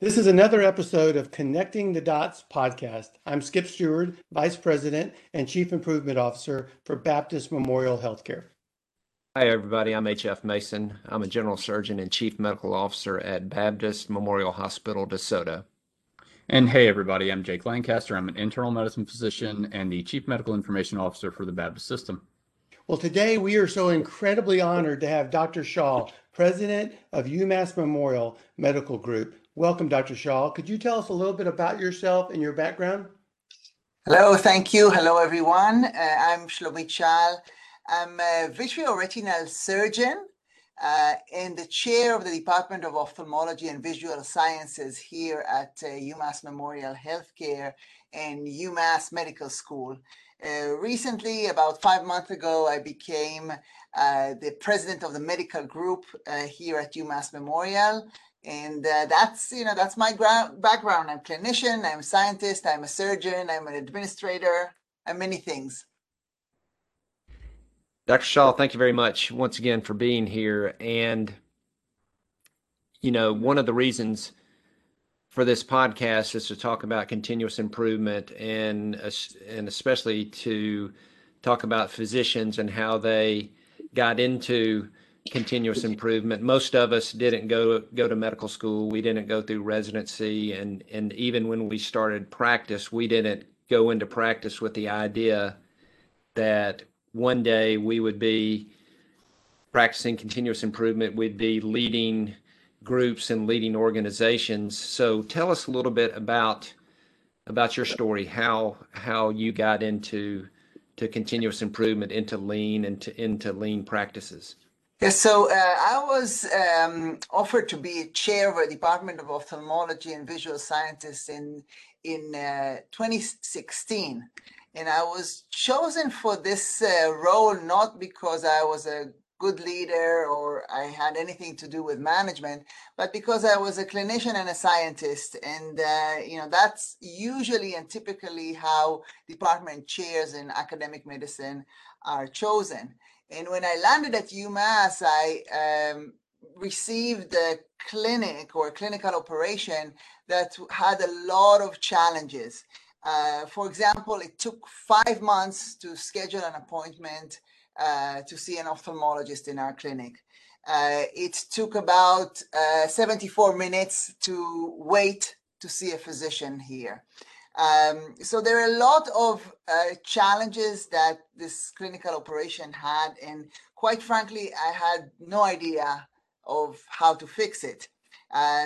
This is another episode of Connecting the Dots podcast. I'm Skip Stewart, Vice President and Chief Improvement Officer for Baptist Memorial Healthcare. Hi, everybody. I'm H.F. Mason. I'm a General Surgeon and Chief Medical Officer at Baptist Memorial Hospital, DeSoto. And hey, everybody. I'm Jake Lancaster. I'm an internal medicine physician and the Chief Medical Information Officer for the Baptist System. Well, today we are so incredibly honored to have Dr. Shaal, President of UMass Memorial Medical Group. Welcome, Dr. Shaal. Could you tell us a little bit about yourself and your background? Hello, thank you. Hello, everyone. I'm Shlomit Shaal. I'm a vitreoretinal surgeon and the chair of the Department of Ophthalmology and Visual Sciences here at UMass Memorial Healthcare and UMass Medical School. Recently, about 5 months ago, I became the president of the medical group here at UMass Memorial. And that's my background. I'm a clinician, I'm a scientist, I'm a surgeon, I'm an administrator, I'm many things. Dr. Shaal, thank you very much once again for being here. And, you know, one of the reasons for this podcast is to talk about continuous improvement and especially to talk about physicians and how they got into continuous improvement. Most of us didn't go to medical school. We didn't go through residency. And even when we started practice, we didn't go into practice with the idea that one day we would be practicing continuous improvement. We'd be leading groups and leading organizations. So tell us a little bit about your story, how you got into continuous improvement, into lean and into lean practices. Yes, so I was offered to be a chair of the Department of Ophthalmology and Visual Sciences in 2016, and I was chosen for this role not because I was a good leader or I had anything to do with management, but because I was a clinician and a scientist, and that's usually and typically how department chairs in academic medicine are chosen. And when I landed at UMass, I received a clinic or a clinical operation that had a lot of challenges. For example, it took 5 months to schedule an appointment to see an ophthalmologist in our clinic. It took about 74 minutes to wait to see a physician here. So there are a lot of challenges that this clinical operation had, and quite frankly, I had no idea of how to fix it.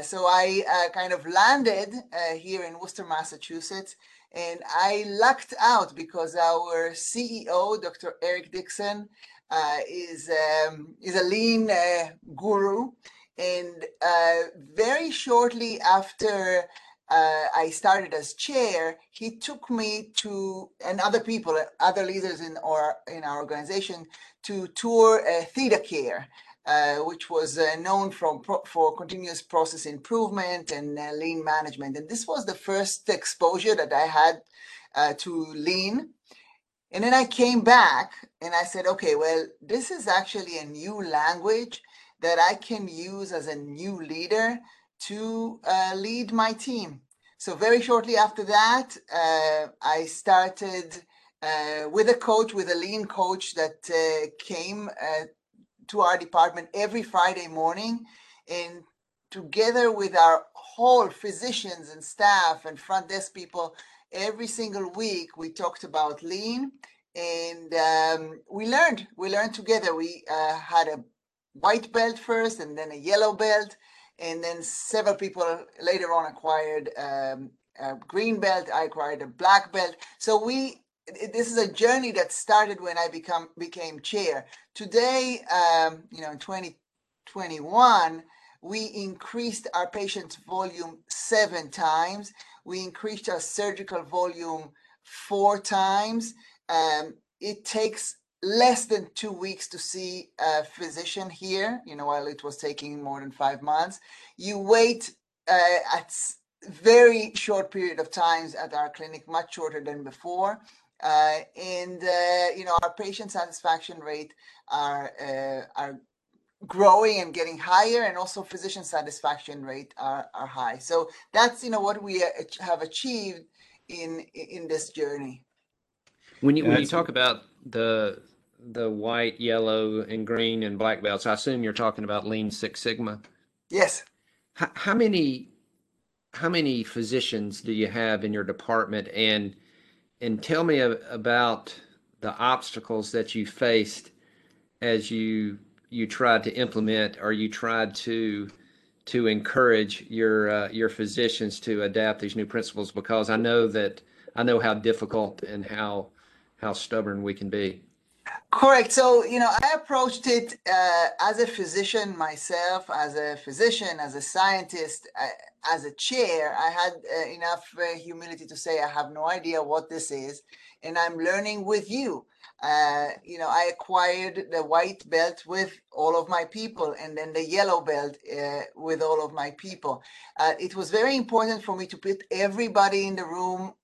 So I kind of landed here in Worcester, Massachusetts, and I lucked out because our CEO, Dr. Eric Dickson, is a lean guru, and very shortly after I started as chair, he took me to, and other people, other leaders in our organization, to tour ThedaCare, which was known for continuous process improvement and lean management. And this was the first exposure that I had to lean. And then I came back and I said, okay, well, this is actually a new language that I can use as a new leader to lead my team. So very shortly after that, I started with a lean coach that came to our department every Friday morning, and together with our whole physicians and staff and front desk people, every single week we talked about lean, and we learned together. We had a white belt first and then a yellow belt, and then several people later on acquired a green belt. I acquired a black belt. So this is a journey that started when I became chair. Today, in 2021, we increased our patient's volume 7 times. We increased our surgical volume 4 times. It takes less than 2 weeks to see a physician here, while it was taking more than 5 months. You wait at very short period of times at our clinic, much shorter than before. Our patient satisfaction rate are growing and getting higher, and also physician satisfaction rate are high. So that's, you know, what we have achieved in this journey. When you talk about the white, yellow, and green and black belts, I assume you're talking about Lean Six Sigma. Yes. How many physicians do you have in your department, and tell me about the obstacles that you faced as you tried to implement, or you tried to encourage your physicians to adapt these new principles, because I know how difficult and how stubborn we can be. Correct. So, you know, I approached it as a physician myself, as a physician, as a scientist, as a chair. I had enough humility to say I have no idea what this is, and I'm learning with you. You know, I acquired the white belt with all of my people, and then the yellow belt with all of my people. It was very important for me to put everybody in the room,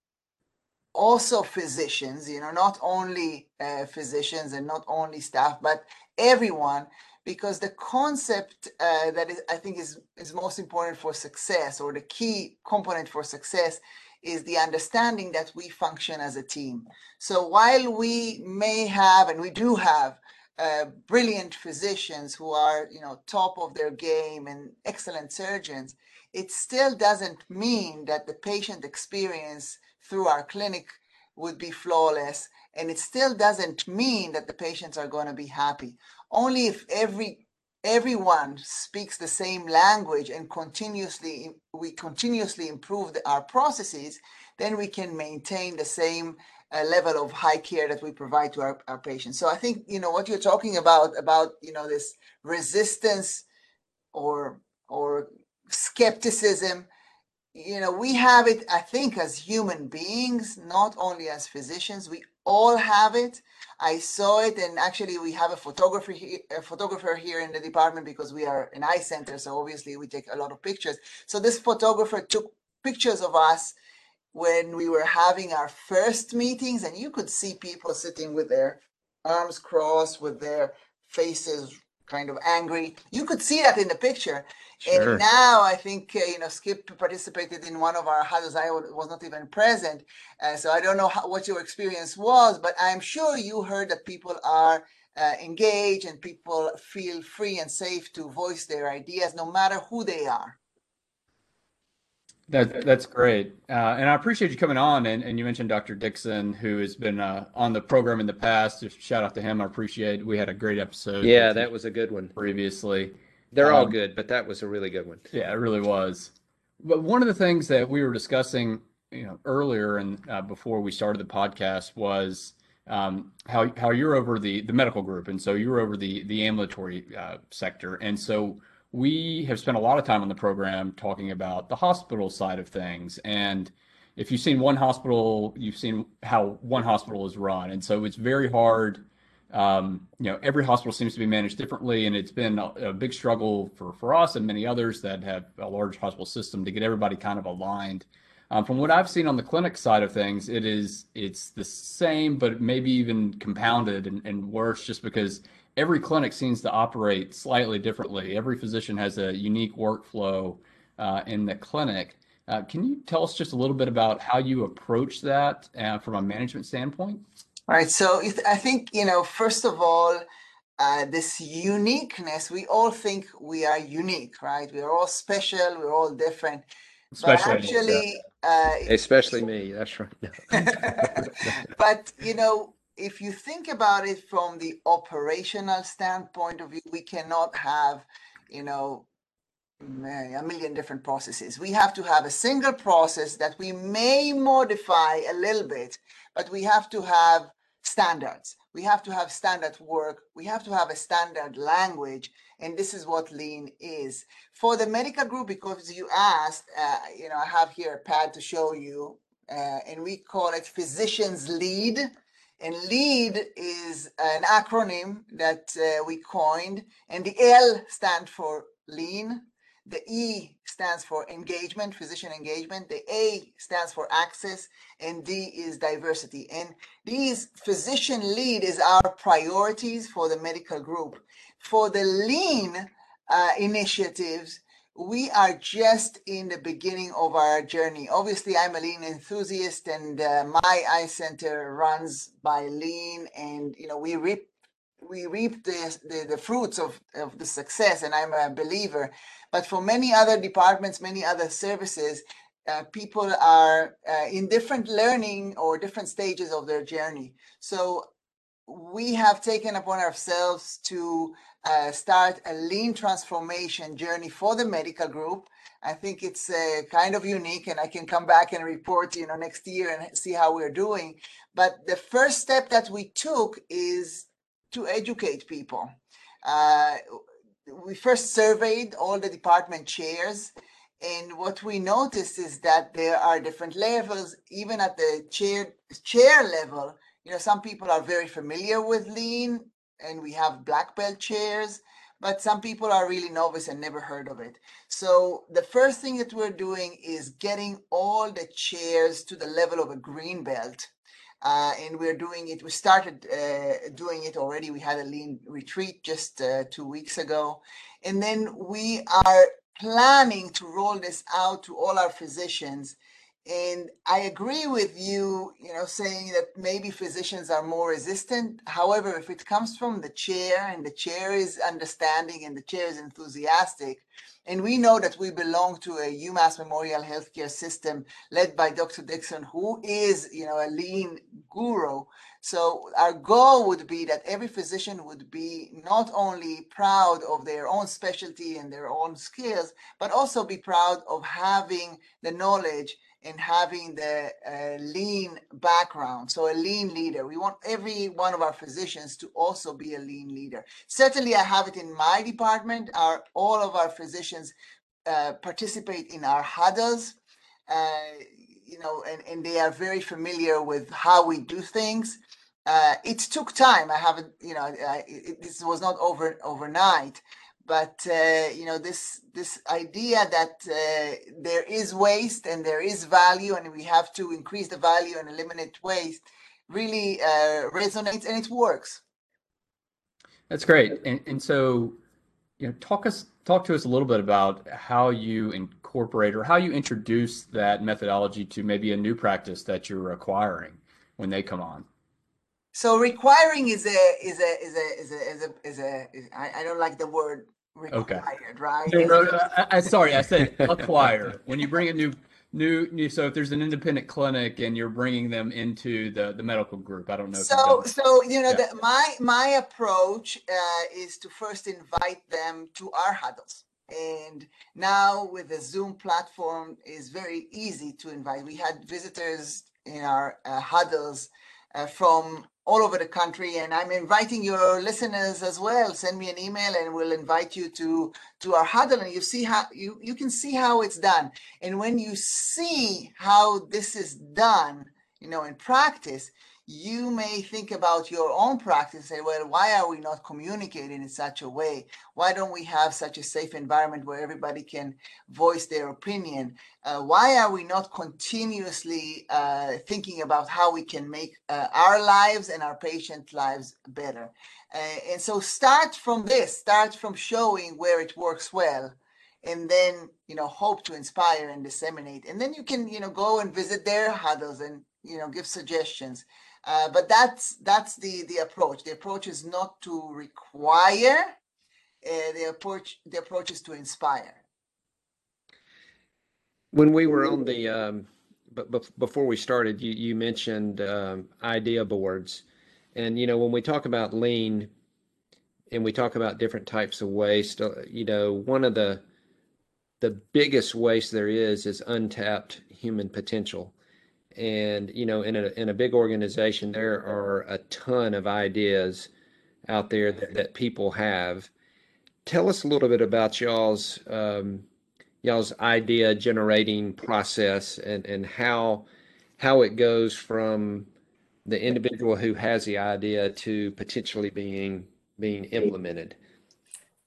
also physicians, you know, not only physicians and not only staff, but everyone, because the concept that is, I think is most important for success, or the key component for success, is the understanding that we function as a team. So while we may have, and we do have, brilliant physicians who are, you know, top of their game and excellent surgeons, it still doesn't mean that the patient experience through our clinic would be flawless, and it still doesn't mean that the patients are going to be happy. Only if everyone speaks the same language and we continuously improve our processes, then we can maintain the same level of high care that we provide to our patients. So I think, you know, what you're talking about, you know, this resistance or skepticism, you know, we have it, I think, as human beings, not only as physicians. We all have it. I saw it, and actually we have a photographer here in the department, because we are an eye center, so obviously we take a lot of pictures. So this photographer took pictures of us when we were having our first meetings, and you could see people sitting with their arms crossed, with their faces kind of angry. You could see that in the picture. Sure. And now I think, you know, Skip participated in one of our huddles. I was not even present. So I don't know what your experience was, but I'm sure you heard that people are engaged and people feel free and safe to voice their ideas, no matter who they are. That's great. And I appreciate you coming on. And you mentioned Dr. Dickson, who has been on the program in the past. Just shout out to him. I appreciate it. We had a great episode. Yeah, that was a good one. Previously. They're all good, but that was a really good one. Yeah, it really was. But one of the things that we were discussing, you know, earlier and before we started the podcast was how you're over the medical group. And so you're over the ambulatory sector. And so we have spent a lot of time on the program talking about the hospital side of things. And if you've seen one hospital, you've seen how one hospital is run. And so it's very hard. You know, every hospital seems to be managed differently. And it's been a big struggle for us and many others that have a large hospital system to get everybody kind of aligned. From what I've seen on the clinic side of things, it's the same, but maybe even compounded and worse, just because every clinic seems to operate slightly differently. Every physician has a unique workflow in the clinic. Can you tell us just a little bit about how you approach that from a management standpoint? All right. So I think, you know, first of all, this uniqueness, we all think we are unique, right? We're all special. We're all different. Especially, but actually, especially me. That's right. But, you know, if you think about it from the operational standpoint of view, we cannot have, you know, a million different processes. We have to have a single process that we may modify a little bit, but we have to have standards. We have to have standard work. We have to have a standard language. And this is what Lean is. For the medical group, because you asked, you know, I have here a pad to show you, and we call it Physicians LEAD. And LEAD is an acronym that we coined, and the L stands for Lean, The E stands for engagement, physician engagement. The A stands for access, and D is diversity. And these physician lead is our priorities for the medical group. For the lean initiatives, we are just in the beginning of our journey. Obviously, I'm a lean enthusiast, and my eye center runs by lean, and we reap the fruits of the success, and I'm a believer. But for many other departments, many other services, people are in different learning or different stages of their journey. So we have taken upon ourselves to start a lean transformation journey for the medical group. I think it's kind of unique, and I can come back and report, next year and see how we're doing. But the first step that we took is to educate people. We first surveyed all the department chairs, and what we noticed is that there are different levels, even at the chair level. Some people are very familiar with lean, and we have black belt chairs, but some people are really novice and never heard of it. So the first thing that we're doing is getting all the chairs to the level of a green belt. And we're doing it. We started doing it already. We had a lean retreat just 2 weeks ago. And then we are planning to roll this out to all our physicians. And I agree with you, saying that maybe physicians are more resistant. However, if it comes from the chair, and the chair is understanding, and the chair is enthusiastic, and we know that we belong to a UMass Memorial Healthcare system led by Dr. Dickson, who is, a lean guru. So our goal would be that every physician would be not only proud of their own specialty and their own skills, but also be proud of having the knowledge and having the lean background. So a lean leader. We want every one of our physicians to also be a lean leader. Certainly, I have it in my department. All of our physicians participate in our huddles, and they are very familiar with how we do things. It took time. I haven't, this was not overnight. But, this idea that there is waste and there is value, and we have to increase the value and eliminate waste, really resonates, and it works. That's great. And so, talk to us a little bit about how you incorporate or how you introduce that methodology to maybe a new practice that you're acquiring when they come on. So requiring I don't like the word required, okay. Right? No, sorry, I said acquire. When you bring a new, so if there's an independent clinic and you're bringing them into the medical group, I don't know. My approach is to first invite them to our huddles. And now with the Zoom platform, is very easy to invite. We had visitors in our huddles from all over the country, and I'm inviting your listeners as well. Send me an email, and we'll invite you to our huddle, and you see how you can see how it's done. And when you see how this is done, in practice, you may think about your own practice and say, well, why are we not communicating in such a way? Why don't we have such a safe environment where everybody can voice their opinion? Why are we not continuously thinking about how we can make our lives and our patient lives better? And so start from showing where it works well, and then, hope to inspire and disseminate. And then you can, go and visit their huddles and, give suggestions. But that's the approach. The approach is not to require. The approach is to inspire. When we were on the, before we started, you mentioned idea boards, and when we talk about lean, and we talk about different types of waste, one of the biggest waste there is untapped human potential. And, in a big organization, there are a ton of ideas out there that people have. Tell us a little bit about y'all's idea generating process and how it goes from the individual who has the idea to potentially being implemented.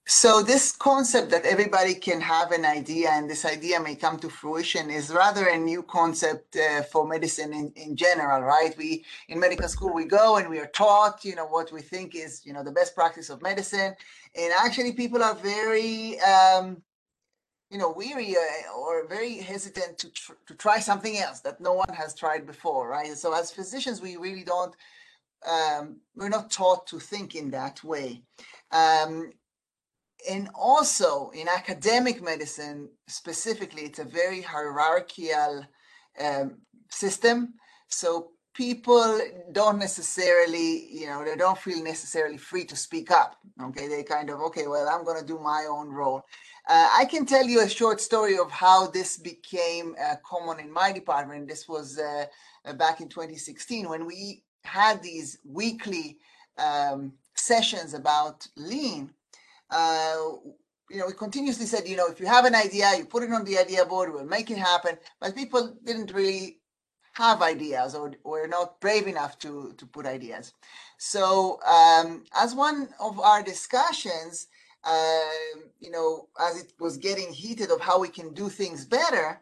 So this concept that everybody can have an idea and this idea may come to fruition is rather a new concept for medicine in general, right? We, in medical school, we go and we are taught, you know, what we think is, you know, the best practice of medicine. And actually people are very, you know, weary or very hesitant to try something else that no one has tried before, right? So as physicians, we really don't, we're not taught to think in that way. And also in academic medicine specifically, it's a very hierarchical system. So people don't necessarily, you know, they don't feel necessarily free to speak up. Okay, they kind of, okay, well, I'm going to do my own role. I can tell you a short story of how this became common in my department. This was back in 2016 when we had these weekly sessions about Lean. You know, we continuously said, you know, if you have an idea, you put it on the idea board, we'll make it happen. But people didn't really have ideas or were not brave enough to put ideas. So as one of our discussions, you know, as it was getting heated of how we can do things better,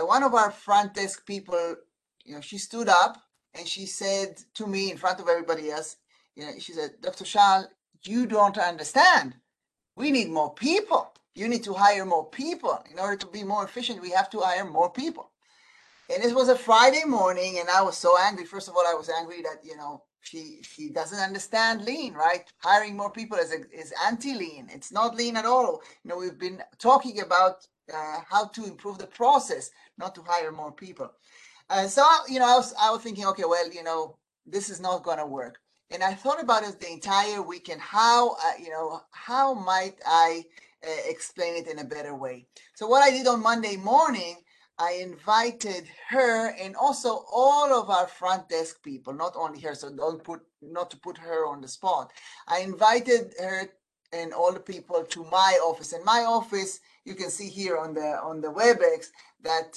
one of our front desk people, you know, she stood up and she said to me in front of everybody else, you know, she said, Dr. Shaal, you don't understand. We need more people. You need to hire more people. In order to be more efficient, we have to hire more people. And it was a Friday morning, and I was so angry. First of all, I was angry that, you know, she doesn't understand Lean, right? Hiring more people is anti-Lean. It's not Lean at all. You know, we've been talking about how to improve the process, not to hire more people. So, you know, I was thinking, okay, well, you know, this is not going to work. And I thought about it the entire weekend, how, you know, how might I explain it in a better way? So what I did on Monday morning, I invited her and also all of our front desk people, not only her, so don't put, not to put her on the spot. I invited her and all the people to my office. And my office, you can see here on the WebEx that,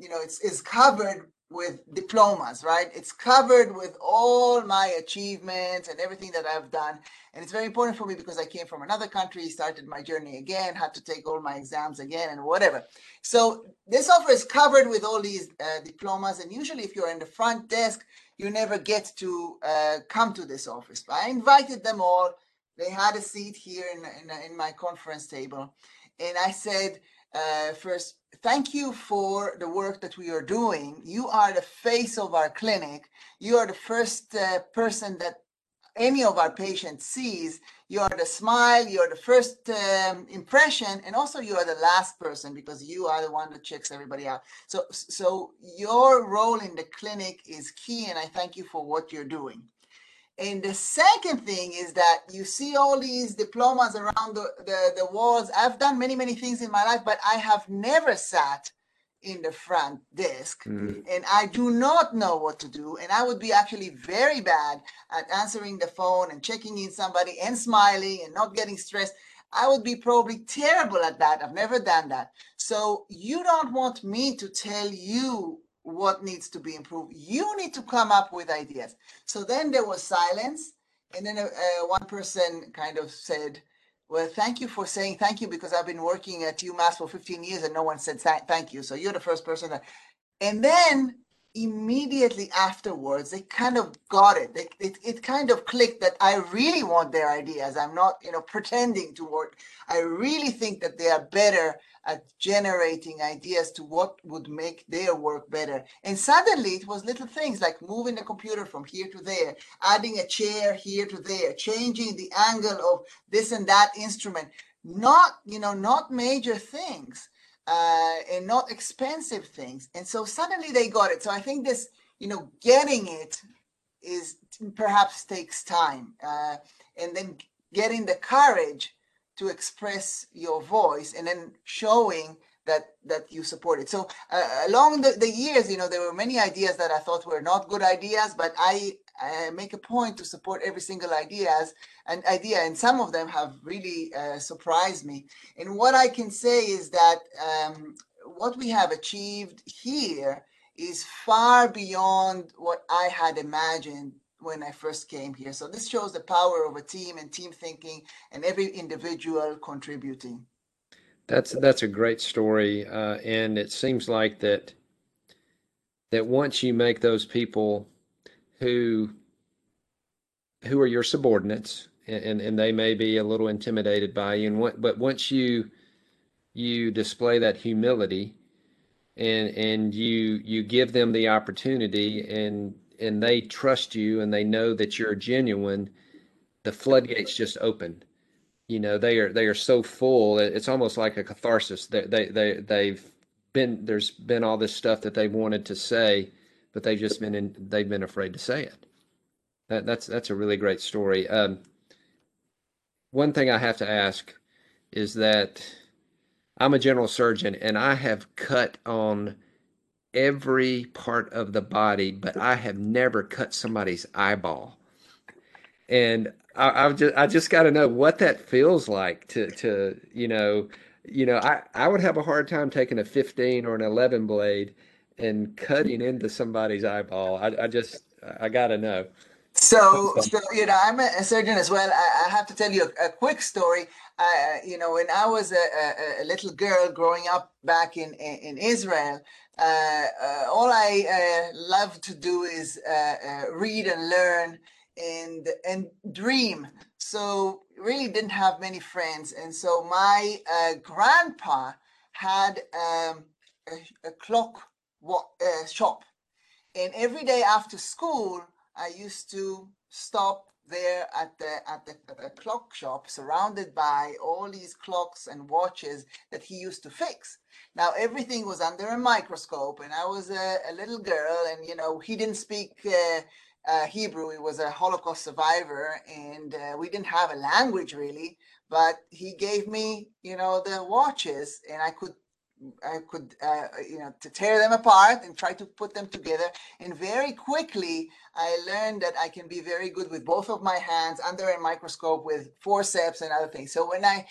you know, it's covered with diplomas, right? It's covered with all my achievements and everything that I've done. And it's very important for me because I came from another country, started my journey again, had to take all my exams again and whatever. So this offer is covered with all these diplomas. And usually if you're in the front desk, you never get to come to this office. But I invited them all. They had a seat here in my conference table. And I said, first, thank you for the work that we are doing. You are the face of our clinic. You are the first person that any of our patients sees. You are the smile. You are the first impression. And also you are the last person because you are the one that checks everybody out. So your role in the clinic is key, and I thank you for what you're doing. And the second thing is that you see all these diplomas around the walls. I've done many, many things in my life, but I have never sat in the front desk. And I do not know what to do. And I would be actually very bad at answering the phone and checking in somebody and smiling and not getting stressed. I would be probably terrible at that. I've never done that. So you don't want me to tell you what needs to be improved. You need to come up with ideas. So then there was silence. And then one person kind of said, well, thank you for saying thank you, because I've been working at UMass for 15 years and no one said thank you. So you're the first person. And then immediately afterwards, they kind of got it. It kind of clicked that I really want their ideas. I'm not, you know, pretending to work. I really think that they are better at generating ideas to what would make their work better. And suddenly it was little things like moving the computer from here to there, adding a chair here to there, changing the angle of this and that instrument. Not, you know, not major things and not expensive things. And so suddenly they got it. So I think this, you know, getting it is perhaps takes time and then getting the courage to express your voice and then showing that you support it. So along the years, you know, there were many ideas that I thought were not good ideas, but I make a point to support every single idea, and some of them have really surprised me. And what I can say is that what we have achieved here is far beyond what I had imagined when I first came here. So this shows the power of a team and team thinking and every individual contributing. That's a great story. And it seems like that once you make those people who are your subordinates, and they may be a little intimidated by you, but once you display that humility and you give them the opportunity and they trust you and they know that you're genuine, the floodgates just open. You know, they are so full. It's almost like a catharsis. There's been all this stuff that they've wanted to say, but they've been afraid to say it. That's a really great story. One thing I have to ask is that I'm a general surgeon and I have cut on every part of the body, but I have never cut somebody's eyeball. And I just got to know what that feels like to you know, I would have a hard time taking a 15 or an 11 blade and cutting into somebody's eyeball. I got to know. So, you know, I'm a surgeon as well. I have to tell you a quick story. You know, when I was a little girl growing up back in Israel, all I loved to do is read and learn and dream. So really didn't have many friends. And so my grandpa had a clock shop. And every day after school, I used to stop there at the clock shop, surrounded by all these clocks and watches that he used to fix. Now, everything was under a microscope, and I was a little girl, and, you know, he didn't speak Hebrew. He was a Holocaust survivor, and we didn't have a language, really, but he gave me, you know, the watches, and I could you know, to tear them apart and try to put them together. And very quickly, I learned that I can be very good with both of my hands under a microscope with forceps and other things. So when I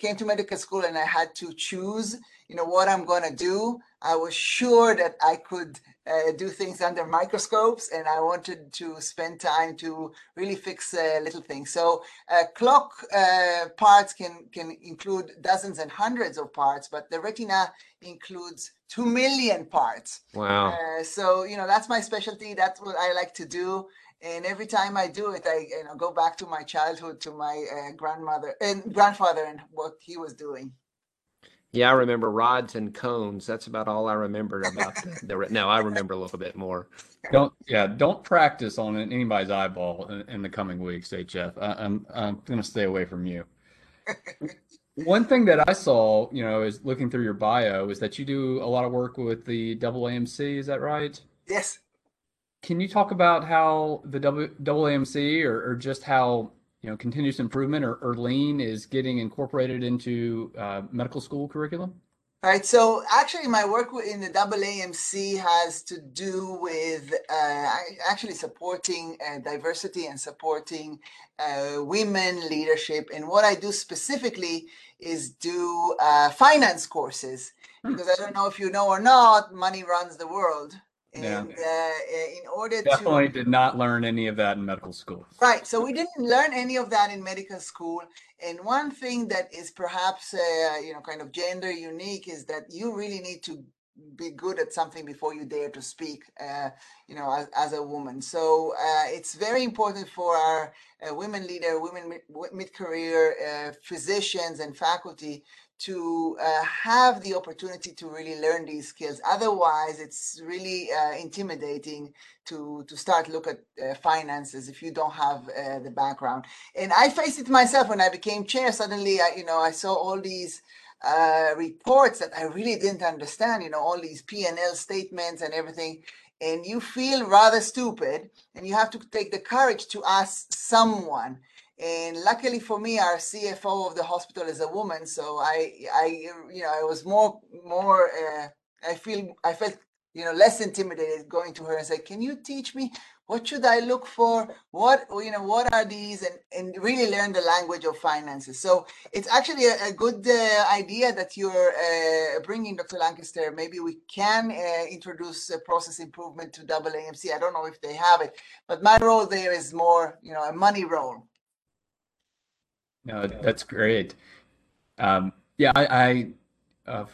came to medical school and I had to choose, you know, what I'm going to do, I was sure that I could do things under microscopes, and I wanted to spend time to really fix little things. So clock parts can include dozens and hundreds of parts, but the retina includes 2 million parts. Wow. So, you know, that's my specialty. That's what I like to do. And every time I do it, I, you know, go back to my childhood, to my grandmother and grandfather and what he was doing. Yeah, I remember rods and cones. That's about all I remember about the no, I remember a little bit more. Don't practice on anybody's eyeball in the coming weeks, HF. I'm going to stay away from you. One thing that I saw, you know, is looking through your bio is that you do a lot of work with the AAMC. Is that right? Yes. Can you talk about how the AAMC or just how, you know, continuous improvement or lean is getting incorporated into medical school curriculum? All right. So actually, my work in the AAMC has to do with actually supporting diversity and supporting women leadership. And what I do specifically is do finance courses, because I don't know if you know or not, money runs the world. And in order definitely to did not learn any of that in medical school. Right. So we didn't learn any of that in medical school. And one thing that is perhaps, you know, kind of gender unique is that you really need to be good at something before you dare to speak, you know, as a woman. So it's very important for our women leader, women mid-career physicians and faculty to have the opportunity to really learn these skills. Otherwise, it's really intimidating to start look at finances if you don't have the background. And I faced it myself when I became chair. Suddenly, you know, I saw all these reports that I really didn't understand, you know, all these P&L statements and everything. And you feel rather stupid, and you have to take the courage to ask someone. And luckily for me, our CFO of the hospital is a woman, so I you know, I was more I felt you know, less intimidated going to her and say, can you teach me? What should I look for? What are these? And really learn the language of finances. So it's actually a good idea that you're bringing, Dr. Lancaster. Maybe we can introduce a process improvement to AAMC. I don't know if they have it, but my role there is more, you know, a money role. No, that's great. Yeah, I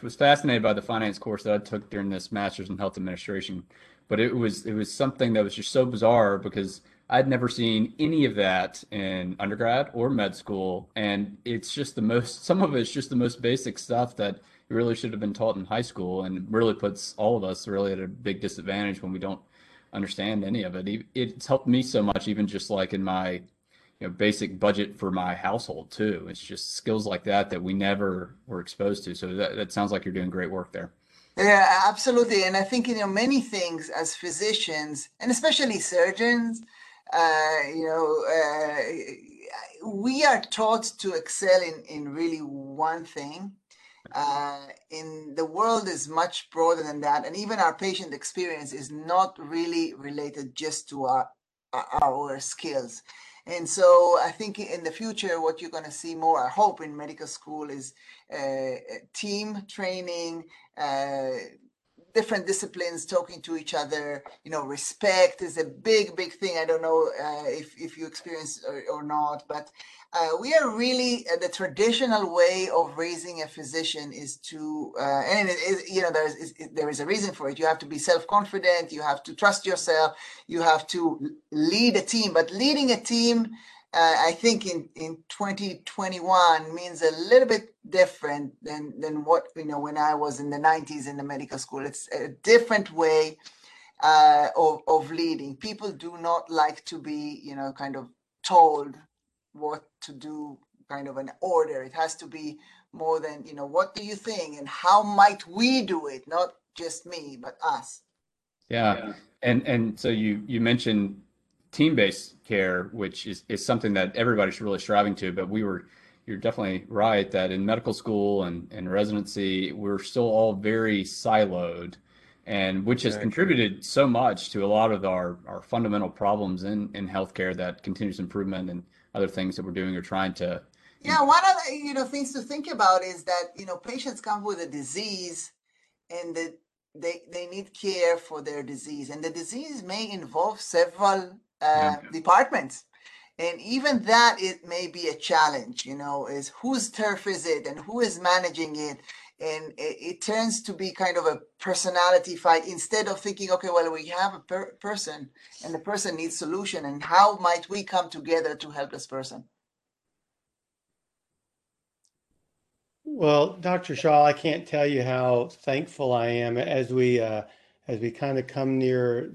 was fascinated by the finance course that I took during this master's in health administration. But it was something that was just so bizarre because I'd never seen any of that in undergrad or med school. And it's just some of it's just the most basic stuff that really should have been taught in high school, and really puts all of us really at a big disadvantage when we don't understand any of it. It's helped me so much, even just like in my, you know, basic budget for my household too. It's just skills like that that we never were exposed to. So that sounds like you're doing great work there. Yeah, absolutely. And I think, you know, many things as physicians, and especially surgeons, we are taught to excel in really one thing. In the world is much broader than that. And even our patient experience is not really related just to our skills. And so I think in the future, what you're going to see more, I hope, in medical school is team training, different disciplines talking to each other. You know, respect is a big, big thing. I don't know if you experience or not, but we are really the traditional way of raising a physician is to, and it is, you know, there is a reason for it. You have to be self-confident. You have to trust yourself. You have to lead a team. But leading a team, I think in 2021 means a little bit different than what, you know, when I was in the 90s in the medical school. It's a different way of leading. People do not like to be, you know, kind of told what to do, kind of an order. It has to be more than, you know, what do you think and how might we do it? Not just me, but us. Yeah. And so you mentioned team-based care, which is something that everybody's really striving to, but you're definitely right that in medical school and residency, we're still all very siloed, and which has contributed so much to a lot of our fundamental problems in healthcare, that continuous improvement and other things that we're doing or trying to. Yeah, one of the, you know, things to think about is that, you know, patients come with a disease and they need care for their disease, and the disease may involve several departments. And even that, it may be a challenge, you know, is whose turf is it and who is managing it? And it turns to be kind of a personality fight instead of thinking, okay, well, we have a person and the person needs solution, and how might we come together to help this person? Well, Dr. Shaal, I can't tell you how thankful I am as we kind of come near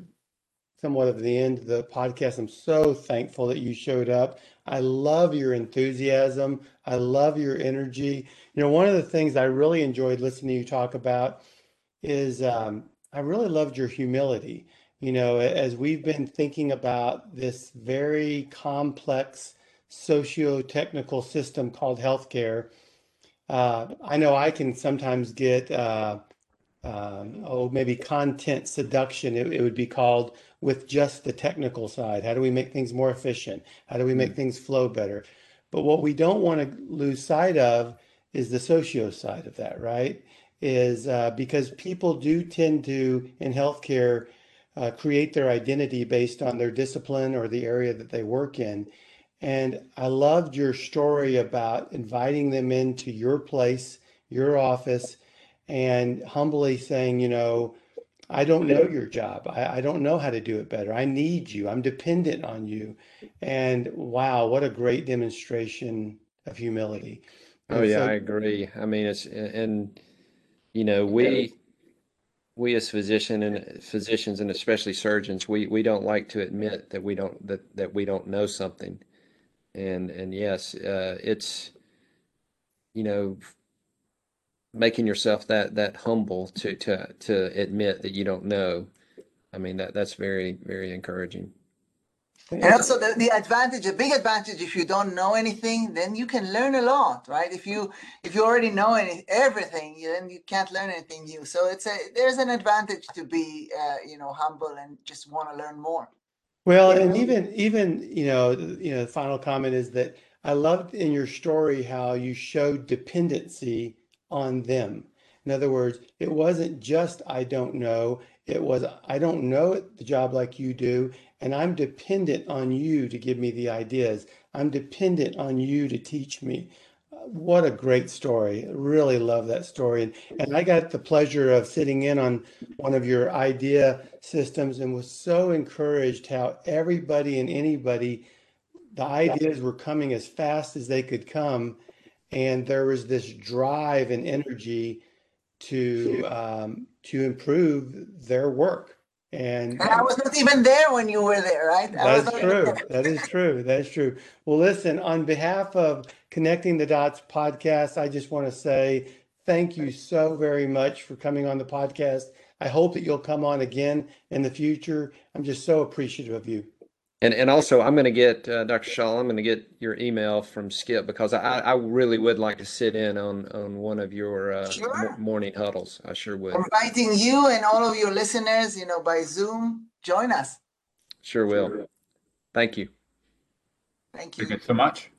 somewhat of the end of the podcast. I'm so thankful that you showed up. I love your enthusiasm. I love your energy. You know, one of the things I really enjoyed listening to you talk about is I really loved your humility. You know, as we've been thinking about this very complex socio-technical system called healthcare, I know I can sometimes get maybe content seduction, it would be called, with just the technical side. How do we make things more efficient? How do we make things flow better? But what we don't want to lose sight of is the socio side of that, right? Because people do tend to, in healthcare, create their identity based on their discipline or the area that they work in. And I loved your story about inviting them into your place, your office, and humbly saying, you know, I don't know your job. I don't know how to do it better. I need you. I'm dependent on you. And wow, what a great demonstration of humility. And I agree. I mean, we as physicians and especially surgeons, we don't like to admit that we don't know something. And yes, it's, you know, making yourself that humble to admit that you don't know. I mean, that's very, very encouraging. And also the advantage, a big advantage, if you don't know anything, then you can learn a lot, right? If you already know everything, then you can't learn anything new. So there's an advantage to be, humble and just want to learn more. Well, and even, the final comment is that I loved in your story how you showed dependency on them. In other words, it wasn't just I don't know. It was I don't know the job like you do, and I'm dependent on you to give me the ideas. I'm dependent on you to teach me. What a great story. I really love that story. And I got the pleasure of sitting in on one of your idea systems and was so encouraged how everybody and anybody, the ideas were coming as fast as they could come. And there was this drive and energy to improve their work. And I was not even there when you were there, right? That's true. That is true. That's true. Well, listen, on behalf of Connecting the Dots podcast, I just want to say thank you so very much for coming on the podcast. I hope that you'll come on again in the future. I'm just so appreciative of you. And also, I'm going to get, Dr. Shaal, I'm going to get your email from Skip, because I really would like to sit in on one of your morning huddles. I sure would. I'm inviting you and all of your listeners, by Zoom, join us. Sure will. Thank you. Thank you so much.